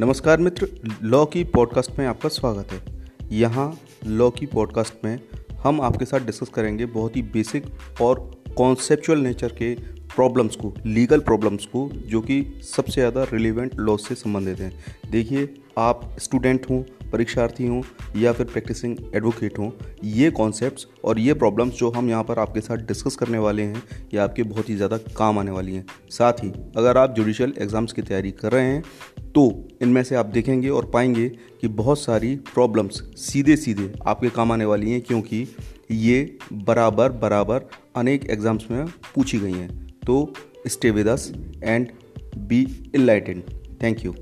नमस्कार मित्र, लॉ की पॉडकास्ट में आपका स्वागत है। यहाँ लॉ की पॉडकास्ट में हम आपके साथ डिस्कस करेंगे बहुत ही बेसिक और कॉन्सेप्चुअल नेचर के प्रॉब्लम्स को, लीगल प्रॉब्लम्स को, जो कि सबसे ज़्यादा रिलेवेंट लॉ से संबंधित हैं। देखिए, आप स्टूडेंट हों, परीक्षार्थी हों या फिर प्रैक्टिसिंग एडवोकेट हों, ये कॉन्सेप्ट्स और ये प्रॉब्लम्स जो हम यहाँ पर आपके साथ डिस्कस करने वाले हैं, ये आपके बहुत ही ज़्यादा काम आने वाली हैं। साथ ही अगर आप जुडिशियल एग्ज़ाम्स की तैयारी कर रहे हैं तो इनमें से आप देखेंगे और पाएंगे कि बहुत सारी प्रॉब्लम्स सीधे सीधे आपके काम आने वाली हैं, क्योंकि ये बराबर अनेक एग्ज़ाम्स में पूछी गई हैं। तो stay with us and be enlightened. Thank you.